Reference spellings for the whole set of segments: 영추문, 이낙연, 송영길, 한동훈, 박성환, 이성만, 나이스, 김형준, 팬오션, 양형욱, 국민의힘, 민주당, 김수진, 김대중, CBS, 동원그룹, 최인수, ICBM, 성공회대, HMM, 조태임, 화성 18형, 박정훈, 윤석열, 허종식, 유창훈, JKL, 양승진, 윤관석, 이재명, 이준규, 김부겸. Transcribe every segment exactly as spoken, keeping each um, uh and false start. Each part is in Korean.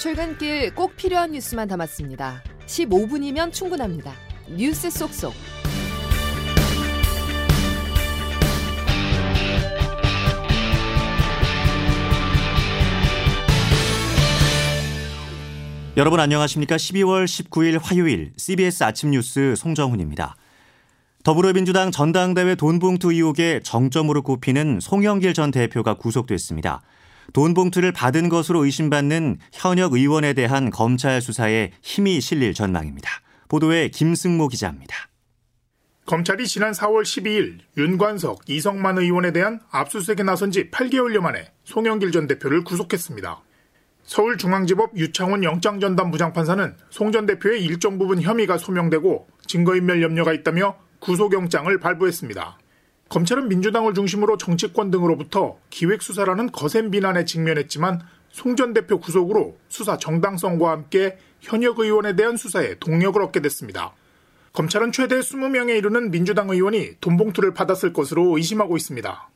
출근길 꼭 필요한 뉴스만 담았습니다. 십오 분이면 충분합니다. 뉴스 속속. 여러분 안녕하십니까? 십이월 십구일 화요일 씨비에스 아침 뉴스 송정훈입니다. 더불어민주당 전당대회 돈봉투 의혹의 정점으로 꼽히는 송영길 전 대표가 구속됐습니다. 돈봉투를 받은 것으로 의심받는 현역 의원에 대한 검찰 수사에 힘이 실릴 전망입니다. 보도에 김승모 기자입니다. 검찰이 지난 사월 십이일 윤관석, 이성만 의원에 대한 압수수색에 나선 지 팔 개월여 만에 송영길 전 대표를 구속했습니다. 서울중앙지법 유창훈 영장전담 부장판사는 송 전 대표의 일정 부분 혐의가 소명되고 증거인멸 염려가 있다며 구속영장을 발부했습니다. 검찰은 민주당을 중심으로 정치권 등으로부터 기획수사라는 거센 비난에 직면했지만 송 전 대표 구속으로 수사 정당성과 함께 현역 의원에 대한 수사에 동력을 얻게 됐습니다. 검찰은 최대 이십 명에 이르는 민주당 의원이 돈봉투를 받았을 것으로 의심하고 있습니다.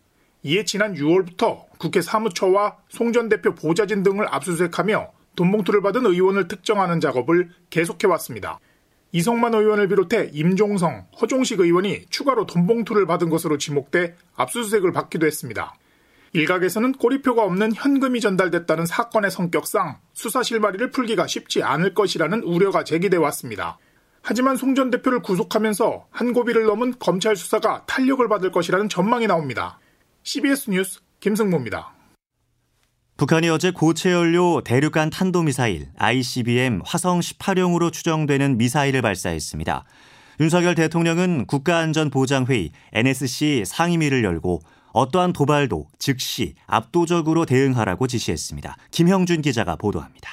이에 지난 유월부터 국회 사무처와 송 전 대표 보좌진 등을 압수수색하며 돈봉투를 받은 의원을 특정하는 작업을 계속해왔습니다. 이성만 의원을 비롯해 임종성, 허종식 의원이 추가로 돈봉투를 받은 것으로 지목돼 압수수색을 받기도 했습니다. 일각에서는 꼬리표가 없는 현금이 전달됐다는 사건의 성격상 수사 실마리를 풀기가 쉽지 않을 것이라는 우려가 제기돼 왔습니다. 하지만 송 전 대표를 구속하면서 한 고비를 넘은 검찰 수사가 탄력을 받을 것이라는 전망이 나옵니다. 씨비에스 뉴스 김승모입니다. 북한이 어제 고체연료 대륙간 탄도미사일 아이씨비엠 화성 십팔형으로 추정되는 미사일을 발사했습니다. 윤석열 대통령은 국가안전보장회의 엔에스씨 상임위를 열고 어떠한 도발도 즉시 압도적으로 대응하라고 지시했습니다. 김형준 기자가 보도합니다.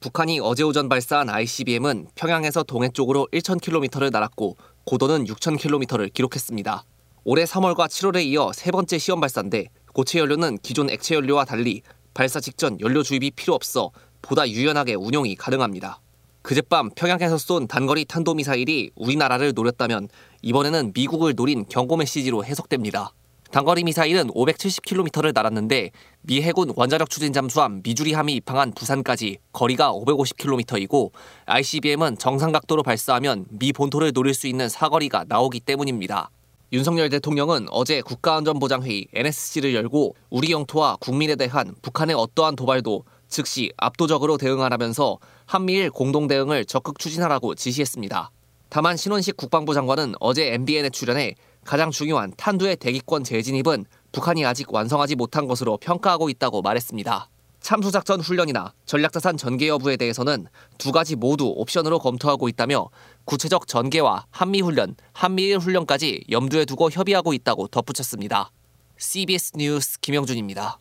북한이 어제 오전 발사한 아이씨비엠은 평양에서 동해쪽으로 천킬로미터를 날았고 고도는 육천 킬로미터를 기록했습니다. 올해 삼월과 칠월에 이어 세 번째 시험 발사인데 고체연료는 기존 액체연료와 달리 발사 직전 연료 주입이 필요 없어 보다 유연하게 운용이 가능합니다. 그젯밤 평양에서 쏜 단거리 탄도미사일이 우리나라를 노렸다면 이번에는 미국을 노린 경고 메시지로 해석됩니다. 단거리 미사일은 오백칠십 킬로미터를 날았는데 미 해군 원자력 추진 잠수함 미주리함이 입항한 부산까지 거리가 오백오십 킬로미터이고 아이씨비엠은 정상 각도로 발사하면 미 본토를 노릴 수 있는 사거리가 나오기 때문입니다. 윤석열 대통령은 어제 국가안전보장회의 엔에스씨를 열고 우리 영토와 국민에 대한 북한의 어떠한 도발도 즉시 압도적으로 대응하라면서 한미일 공동대응을 적극 추진하라고 지시했습니다. 다만 신원식 국방부 장관은 어제 엠비엔에 출연해 가장 중요한 탄두의 대기권 재진입은 북한이 아직 완성하지 못한 것으로 평가하고 있다고 말했습니다. 참수작전 훈련이나 전략자산 전개 여부에 대해서는 두 가지 모두 옵션으로 검토하고 있다며 구체적 전개와 한미훈련, 한미일훈련까지 염두에 두고 협의하고 있다고 덧붙였습니다. 씨비에스 뉴스 김영준입니다.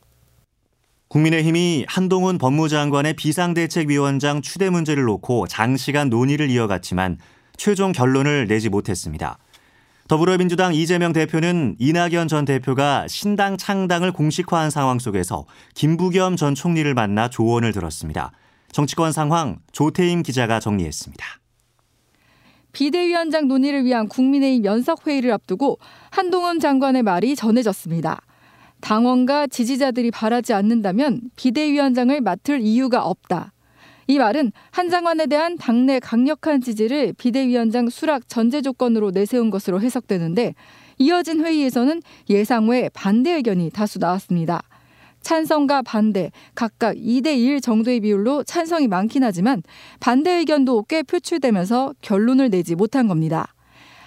국민의힘이 한동훈 법무장관의 비상대책위원장 추대 문제를 놓고 장시간 논의를 이어갔지만 최종 결론을 내지 못했습니다. 더불어민주당 이재명 대표는 이낙연 전 대표가 신당 창당을 공식화한 상황 속에서 김부겸 전 총리를 만나 조언을 들었습니다. 정치권 상황 조태임 기자가 정리했습니다. 비대위원장 논의를 위한 국민의힘 연석회의를 앞두고 한동훈 장관의 말이 전해졌습니다. 당원과 지지자들이 바라지 않는다면 비대위원장을 맡을 이유가 없다. 이 말은 한 장관에 대한 당내 강력한 지지를 비대위원장 수락 전제 조건으로 내세운 것으로 해석되는데 이어진 회의에서는 예상 외 반대 의견이 다수 나왔습니다. 찬성과 반대 각각 이 대 일 정도의 비율로 찬성이 많긴 하지만 반대 의견도 꽤 표출되면서 결론을 내지 못한 겁니다.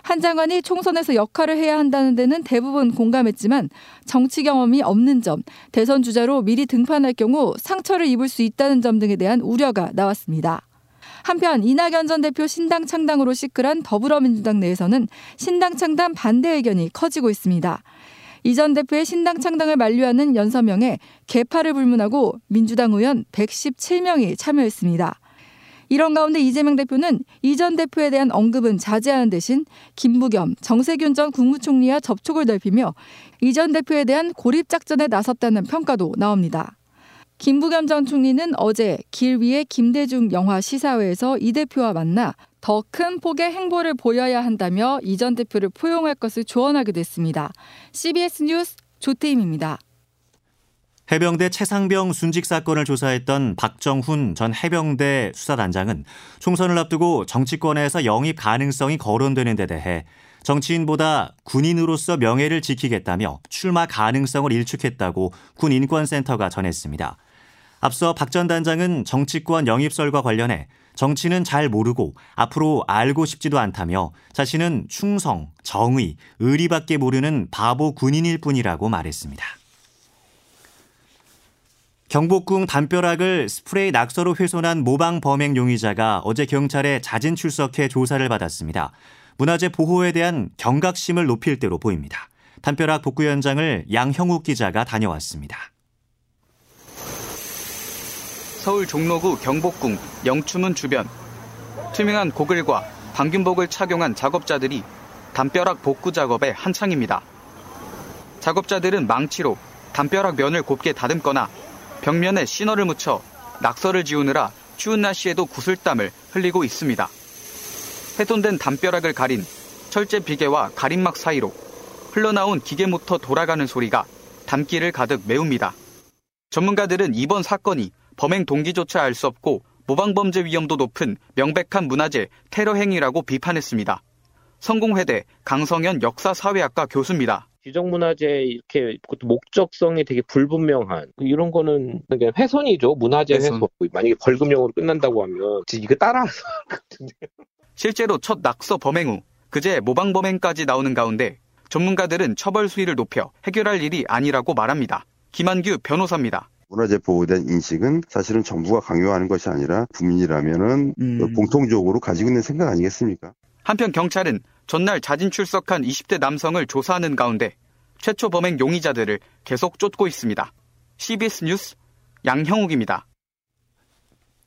한 장관이 총선에서 역할을 해야 한다는 데는 대부분 공감했지만 정치 경험이 없는 점, 대선 주자로 미리 등판할 경우 상처를 입을 수 있다는 점 등에 대한 우려가 나왔습니다. 한편 이낙연 전 대표 신당 창당으로 시끌한 더불어민주당 내에서는 신당 창당 반대 의견이 커지고 있습니다. 이 전 대표의 신당 창당을 만류하는 연서명에 개파를 불문하고 민주당 의원 백십칠 명이 참여했습니다. 이런 가운데 이재명 대표는 이 전 대표에 대한 언급은 자제하는 대신 김부겸, 정세균 전 국무총리와 접촉을 넓히며 이 전 대표에 대한 고립작전에 나섰다는 평가도 나옵니다. 김부겸 전 총리는 어제 길 위의 김대중 영화 시사회에서 이 대표와 만나 더 큰 폭의 행보를 보여야 한다며 이 전 대표를 포용할 것을 조언하기도 했습니다. 씨비에스 뉴스 조태임입니다. 해병대 채상병 순직 사건을 조사했던 박정훈 전 해병대 수사단장은 총선을 앞두고 정치권에서 영입 가능성이 거론되는 데 대해 정치인보다 군인으로서 명예를 지키겠다며 출마 가능성을 일축했다고 군인권센터가 전했습니다. 앞서 박 전 단장은 정치권 영입설과 관련해 정치는 잘 모르고 앞으로 알고 싶지도 않다며 자신은 충성, 정의, 의리밖에 모르는 바보 군인일 뿐이라고 말했습니다. 경복궁 담벼락을 스프레이 낙서로 훼손한 모방 범행 용의자가 어제 경찰에 자진 출석해 조사를 받았습니다. 문화재 보호에 대한 경각심을 높일 때로 보입니다. 담벼락 복구 현장을 양형욱 기자가 다녀왔습니다. 서울 종로구 경복궁 영추문 주변. 투명한 고글과 방균복을 착용한 작업자들이 담벼락 복구 작업에 한창입니다. 작업자들은 망치로 담벼락 면을 곱게 다듬거나 벽면에 시너를 묻혀 낙서를 지우느라 추운 날씨에도 구슬땀을 흘리고 있습니다. 훼손된 담벼락을 가린 철제 비계와 가림막 사이로 흘러나온 기계모터 돌아가는 소리가 담기를 가득 메웁니다. 전문가들은 이번 사건이 범행 동기조차 알 수 없고 모방범죄 위험도 높은 명백한 문화재 테러 행위라고 비판했습니다. 성공회대 강성현 역사사회학과 교수입니다. 유적문화재 이렇게 목적성이 되게 불분명한 이런 거는 그냥 훼손이죠. 문화재 훼손. 만약에 벌금형으로 끝난다고 하면 이거 따라서 실제로 첫 낙서 범행 후 그제 모방 범행까지 나오는 가운데 전문가들은 처벌 수위를 높여 해결할 일이 아니라고 말합니다. 김한규 변호사입니다. 문화재 보호에 대한 인식은 사실은 정부가 강요하는 것이 아니라 국민이라면은 음. 공통적으로 가지고 있는 생각 아니겠습니까? 한편 경찰은 전날 자진 출석한 이십 대 남성을 조사하는 가운데 최초 범행 용의자들을 계속 쫓고 있습니다. 씨비에스 뉴스 양형욱입니다.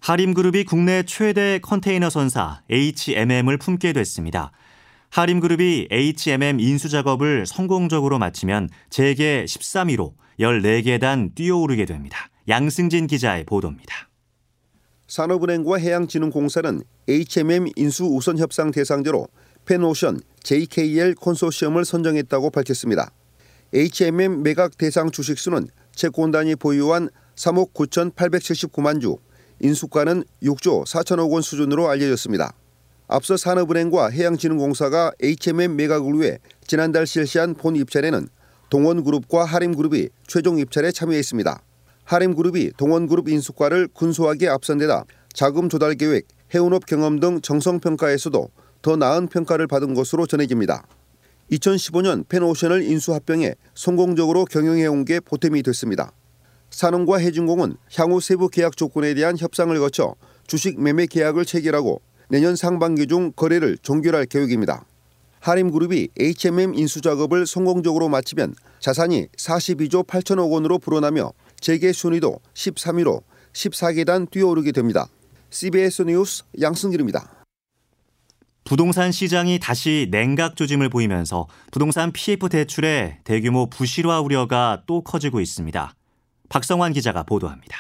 하림그룹이 국내 최대 컨테이너 선사 에이치엠엠을 품게 됐습니다. 하림그룹이 에이치엠엠 인수작업을 성공적으로 마치면 재계 십삼 위로 열네 개 단 뛰어오르게 됩니다. 양승진 기자의 보도입니다. 산업은행과 해양진흥공사는 에이치엠엠 인수 우선 협상 대상자로 팬오션, 제이케이엘 컨소시엄을 선정했다고 밝혔습니다. 에이치엠엠 매각 대상 주식수는 채권단이 보유한 삼억 구천팔백칠십구만 주, 인수가는 육조 사천억 원 수준으로 알려졌습니다. 앞서 산업은행과 해양진흥공사가 에이치엠엠 매각을 위해 지난달 실시한 본 입찰에는 동원그룹과 하림그룹이 최종 입찰에 참여했습니다. 하림그룹이 동원그룹 인수가를 근소하게 앞선 데다 자금 조달 계획, 해운업 경험 등 정성평가에서도 더 나은 평가를 받은 것으로 전해집니다. 이천십오 년 팬오션을 인수합병해 성공적으로 경영해온 게 보탬이 됐습니다. 산업과 해진공은 향후 세부 계약 조건에 대한 협상을 거쳐 주식 매매 계약을 체결하고 내년 상반기 중 거래를 종결할 계획입니다. 하림그룹이 에이치엠엠 인수 작업을 성공적으로 마치면 자산이 사십이조 팔천억 원으로 불어나며 재계 순위도 십삼 위로 열네 계단 뛰어오르게 됩니다. 씨비에스 뉴스 양승길입니다. 부동산 시장이 다시 냉각 조짐을 보이면서 부동산 피에프 대출의 대규모 부실화 우려가 또 커지고 있습니다. 박성환 기자가 보도합니다.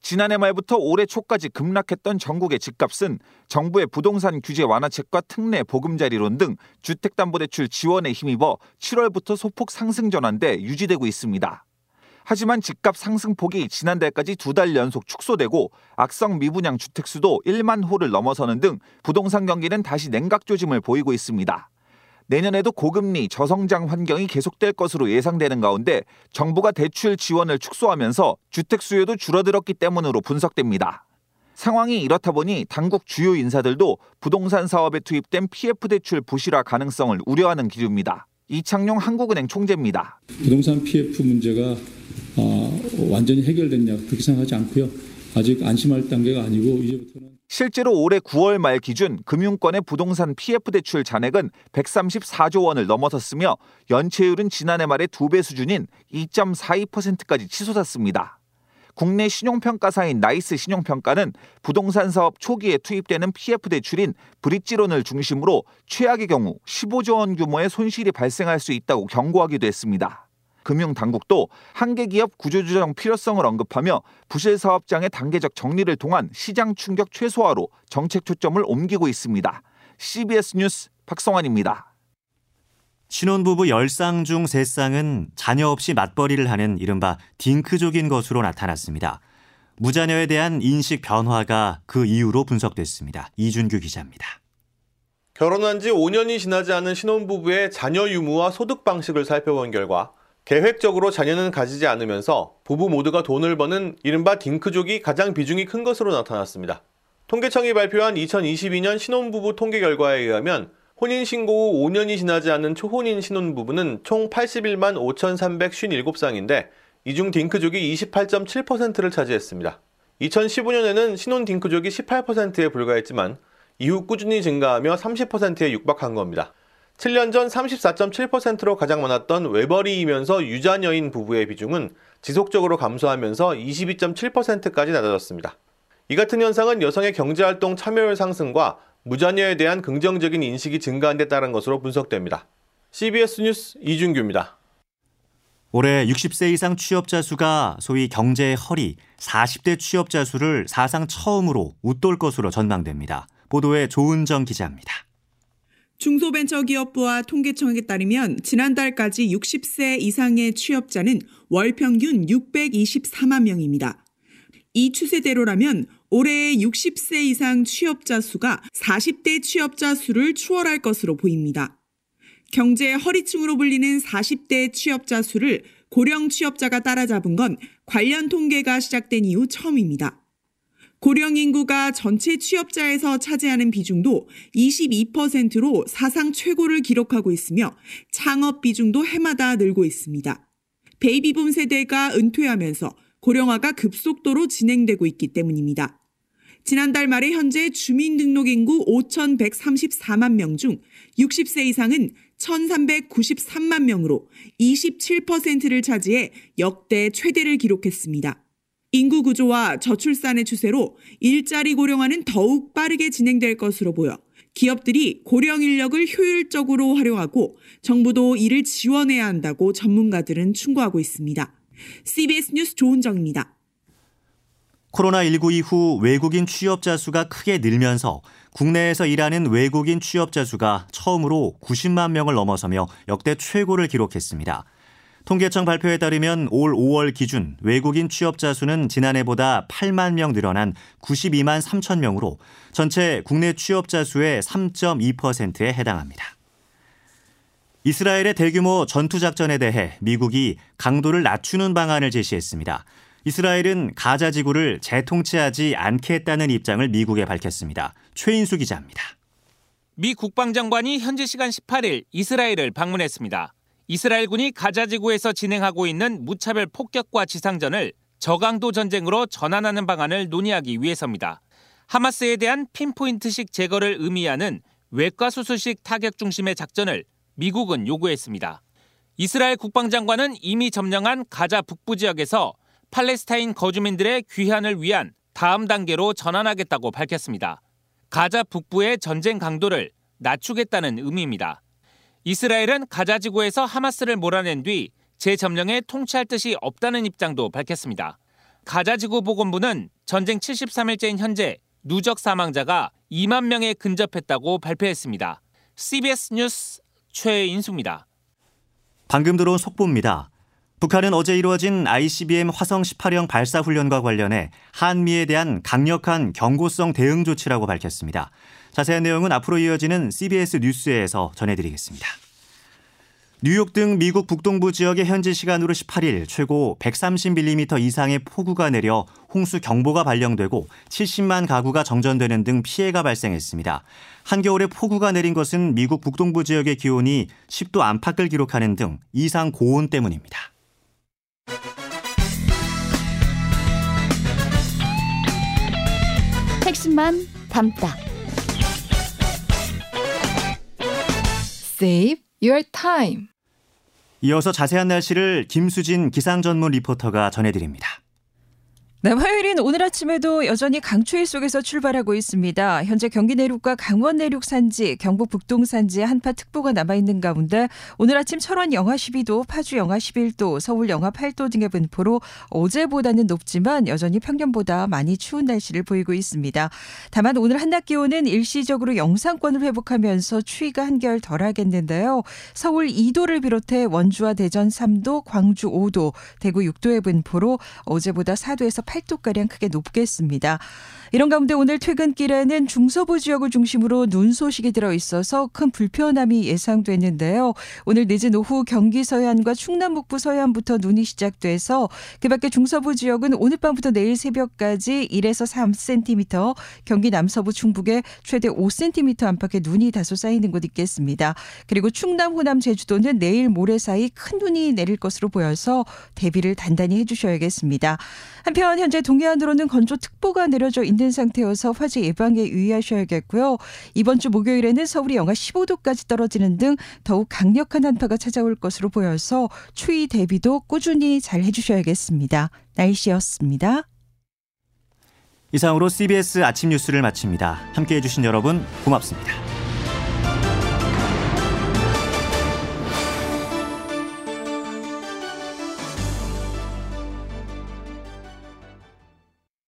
지난해 말부터 올해 초까지 급락했던 전국의 집값은 정부의 부동산 규제 완화책과 특례 보금자리론 등 주택담보대출 지원에 힘입어 칠월부터 소폭 상승 전환돼 유지되고 있습니다. 하지만 집값 상승폭이 지난달까지 두 달 연속 축소되고 악성 미분양 주택 수도 일만 호를 넘어서는 등 부동산 경기는 다시 냉각 조짐을 보이고 있습니다. 내년에도 고금리, 저성장 환경이 계속될 것으로 예상되는 가운데 정부가 대출 지원을 축소하면서 주택 수요도 줄어들었기 때문으로 분석됩니다. 상황이 이렇다 보니 당국 주요 인사들도 부동산 사업에 투입된 피에프 대출 부실화 가능성을 우려하는 기류입니다. 이창용 한국은행 총재입니다. 부동산 피에프 문제가 어, 완전히 해결됐냐 그렇게 생각하지 않고요. 아직 안심할 단계가 아니고 이제부터는. 실제로 올해 구월 말 기준 금융권의 부동산 피에프 대출 잔액은 백삼십사조 원을 넘어섰으며 연체율은 지난해 말의 두 배 수준인 이 점 사이 퍼센트까지 치솟았습니다. 국내 신용평가사인 나이스 신용평가는 부동산 사업 초기에 투입되는 피에프 대출인 브릿지론을 중심으로 최악의 경우 십오조 원 규모의 손실이 발생할 수 있다고 경고하기도 했습니다. 금융당국도 한계기업 구조조정 필요성을 언급하며 부실사업장의 단계적 정리를 통한 시장 충격 최소화로 정책 초점을 옮기고 있습니다. 씨비에스 뉴스 박성환입니다. 신혼부부 열 쌍 중 세 쌍은 자녀 없이 맞벌이를 하는 이른바 딩크족인 것으로 나타났습니다. 무자녀에 대한 인식 변화가 그 이유로 분석됐습니다. 이준규 기자입니다. 결혼한 지 오 년이 지나지 않은 신혼부부의 자녀 유무와 소득 방식을 살펴본 결과 계획적으로 자녀는 가지지 않으면서 부부 모두가 돈을 버는 이른바 딩크족이 가장 비중이 큰 것으로 나타났습니다. 통계청이 발표한 이천이십이 년 신혼부부 통계 결과에 의하면 혼인신고 후 오 년이 지나지 않은 초혼인 신혼부부는 총 팔십일만 오천삼백오십칠 쌍인데 이중 딩크족이 이십팔 점 칠 퍼센트를 차지했습니다. 이천십오 년에는 신혼 딩크족이 십팔 퍼센트에 불과했지만 이후 꾸준히 증가하며 삼십 퍼센트에 육박한 겁니다. 칠 년 전 삼십사 점 칠 퍼센트로 가장 많았던 외벌이이면서 유자녀인 부부의 비중은 지속적으로 감소하면서 이십이 점 칠 퍼센트까지 낮아졌습니다. 이 같은 현상은 여성의 경제활동 참여율 상승과 무자녀에 대한 긍정적인 인식이 증가한 데 따른 것으로 분석됩니다. 씨비에스 뉴스 이준규입니다. 올해 육십 세 이상 취업자 수가 소위 경제의 허리, 사십 대 취업자 수를 사상 처음으로 웃돌 것으로 전망됩니다. 보도에 조은정 기자입니다. 중소벤처기업부와 통계청에 따르면 지난달까지 육십 세 이상의 취업자는 월 평균 육백이십사만 명입니다. 이 추세대로라면 올해의 육십 세 이상 취업자 수가 사십 대 취업자 수를 추월할 것으로 보입니다. 경제의 허리층으로 불리는 사십 대 취업자 수를 고령 취업자가 따라잡은 건 관련 통계가 시작된 이후 처음입니다. 고령 인구가 전체 취업자에서 차지하는 비중도 이십이 퍼센트로 사상 최고를 기록하고 있으며 창업 비중도 해마다 늘고 있습니다. 베이비붐 세대가 은퇴하면서 고령화가 급속도로 진행되고 있기 때문입니다. 지난달 말에 현재 주민등록 인구 오천백삼십사만 명 중 육십 세 이상은 천삼백구십삼만 명으로 이십칠 퍼센트를 차지해 역대 최대를 기록했습니다. 인구 구조와 저출산의 추세로 일자리 고령화는 더욱 빠르게 진행될 것으로 보여 기업들이 고령 인력을 효율적으로 활용하고 정부도 이를 지원해야 한다고 전문가들은 충고하고 있습니다. 씨비에스 뉴스 조은정입니다. 코로나십구 이후 외국인 취업자 수가 크게 늘면서 국내에서 일하는 외국인 취업자 수가 처음으로 구십만 명을 넘어서며 역대 최고를 기록했습니다. 통계청 발표에 따르면 올 오월 기준 외국인 취업자 수는 지난해보다 팔만 명 늘어난 구십이만 삼천 명으로 전체 국내 취업자 수의 삼 점 이 퍼센트에 해당합니다. 이스라엘의 대규모 전투작전에 대해 미국이 강도를 낮추는 방안을 제시했습니다. 이스라엘은 가자 지구를 재통치하지 않겠다는 입장을 미국에 밝혔습니다. 최인수 기자입니다. 미 국방장관이 현지 시간 십팔 일 이스라엘을 방문했습니다. 이스라엘군이 가자 지구에서 진행하고 있는 무차별 폭격과 지상전을 저강도 전쟁으로 전환하는 방안을 논의하기 위해서입니다. 하마스에 대한 핀포인트식 제거를 의미하는 외과수술식 타격 중심의 작전을 미국은 요구했습니다. 이스라엘 국방장관은 이미 점령한 가자 북부 지역에서 팔레스타인 거주민들의 귀환을 위한 다음 단계로 전환하겠다고 밝혔습니다. 가자 북부의 전쟁 강도를 낮추겠다는 의미입니다. 이스라엘은 가자 지구에서 하마스를 몰아낸 뒤 재점령에 통치할 뜻이 없다는 입장도 밝혔습니다. 가자 지구 보건부는 전쟁 칠십삼 일째인 현재 누적 사망자가 이만 명에 근접했다고 발표했습니다. 씨비에스 뉴스 최인수입니다. 방금 들어온 속보입니다. 북한은 어제 이루어진 아이씨비엠 화성 십팔 형 발사 훈련과 관련해 한미에 대한 강력한 경고성 대응 조치라고 밝혔습니다. 자세한 내용은 앞으로 이어지는 씨비에스 뉴스에서 전해드리겠습니다. 뉴욕 등 미국 북동부 지역에 현지 시간으로 십팔 일 최고 백삼십 밀리미터 이상의 폭우가 내려 홍수 경보가 발령되고 칠십만 가구가 정전되는 등 피해가 발생했습니다. 한겨울에 폭우가 내린 것은 미국 북동부 지역의 기온이 십 도 안팎을 기록하는 등 이상 고온 때문입니다. 핵심만 담다. Save your time. 이어서 자세한 날씨를 김수진 기상전문 리포터가 전해드립니다. 네, 화요일인 오늘 아침에도 여전히 강추위 속에서 출발하고 있습니다. 현재 경기 내륙과 강원 내륙 산지, 경북 북동 산지에 한파특보가 남아있는 가운데 오늘 아침 철원 영하 십이 도, 파주 영하 십일 도, 서울 영하 팔 도 등의 분포로 어제보다는 높지만 여전히 평년보다 많이 추운 날씨를 보이고 있습니다. 다만 오늘 한낮 기온은 일시적으로 영상권을 회복하면서 추위가 한결 덜하겠는데요. 서울 이 도를 비롯해 원주와 대전 삼 도, 광주 오 도, 대구 육 도의 분포로 어제보다 사 도에서 팔 도가량 크게 높겠습니다. 이런 가운데 오늘 퇴근길에는 중서부 지역을 중심으로 눈 소식이 들어있어서 큰 불편함이 예상되는데요. 오늘 늦은 오후 경기 서해안과 충남 북부 서해안부터 눈이 시작돼서 그밖에 중서부 지역은 오늘 밤부터 내일 새벽까지 일에서 삼 센티미터, 경기 남서부 충북에 최대 오 센티미터 안팎의 눈이 다소 쌓이는 곳이 있겠습니다. 그리고 충남, 호남, 제주도는 내일 모레 사이 큰 눈이 내릴 것으로 보여서 대비를 단단히 해주셔야겠습니다. 한편 현재 동해안으로는 건조특보가 내려져 있는 상태여서 화재 예방에 유의하셔야겠고요. 이번 주 목요일에는 서울이 영하 십오 도까지 떨어지는 등 더욱 강력한 한파가 찾아올 것으로 보여서 추위 대비도 꾸준히 잘 해주셔야겠습니다. 날씨였습니다. 이상으로 씨비에스 아침 뉴스를 마칩니다. 함께해 주신 여러분 고맙습니다.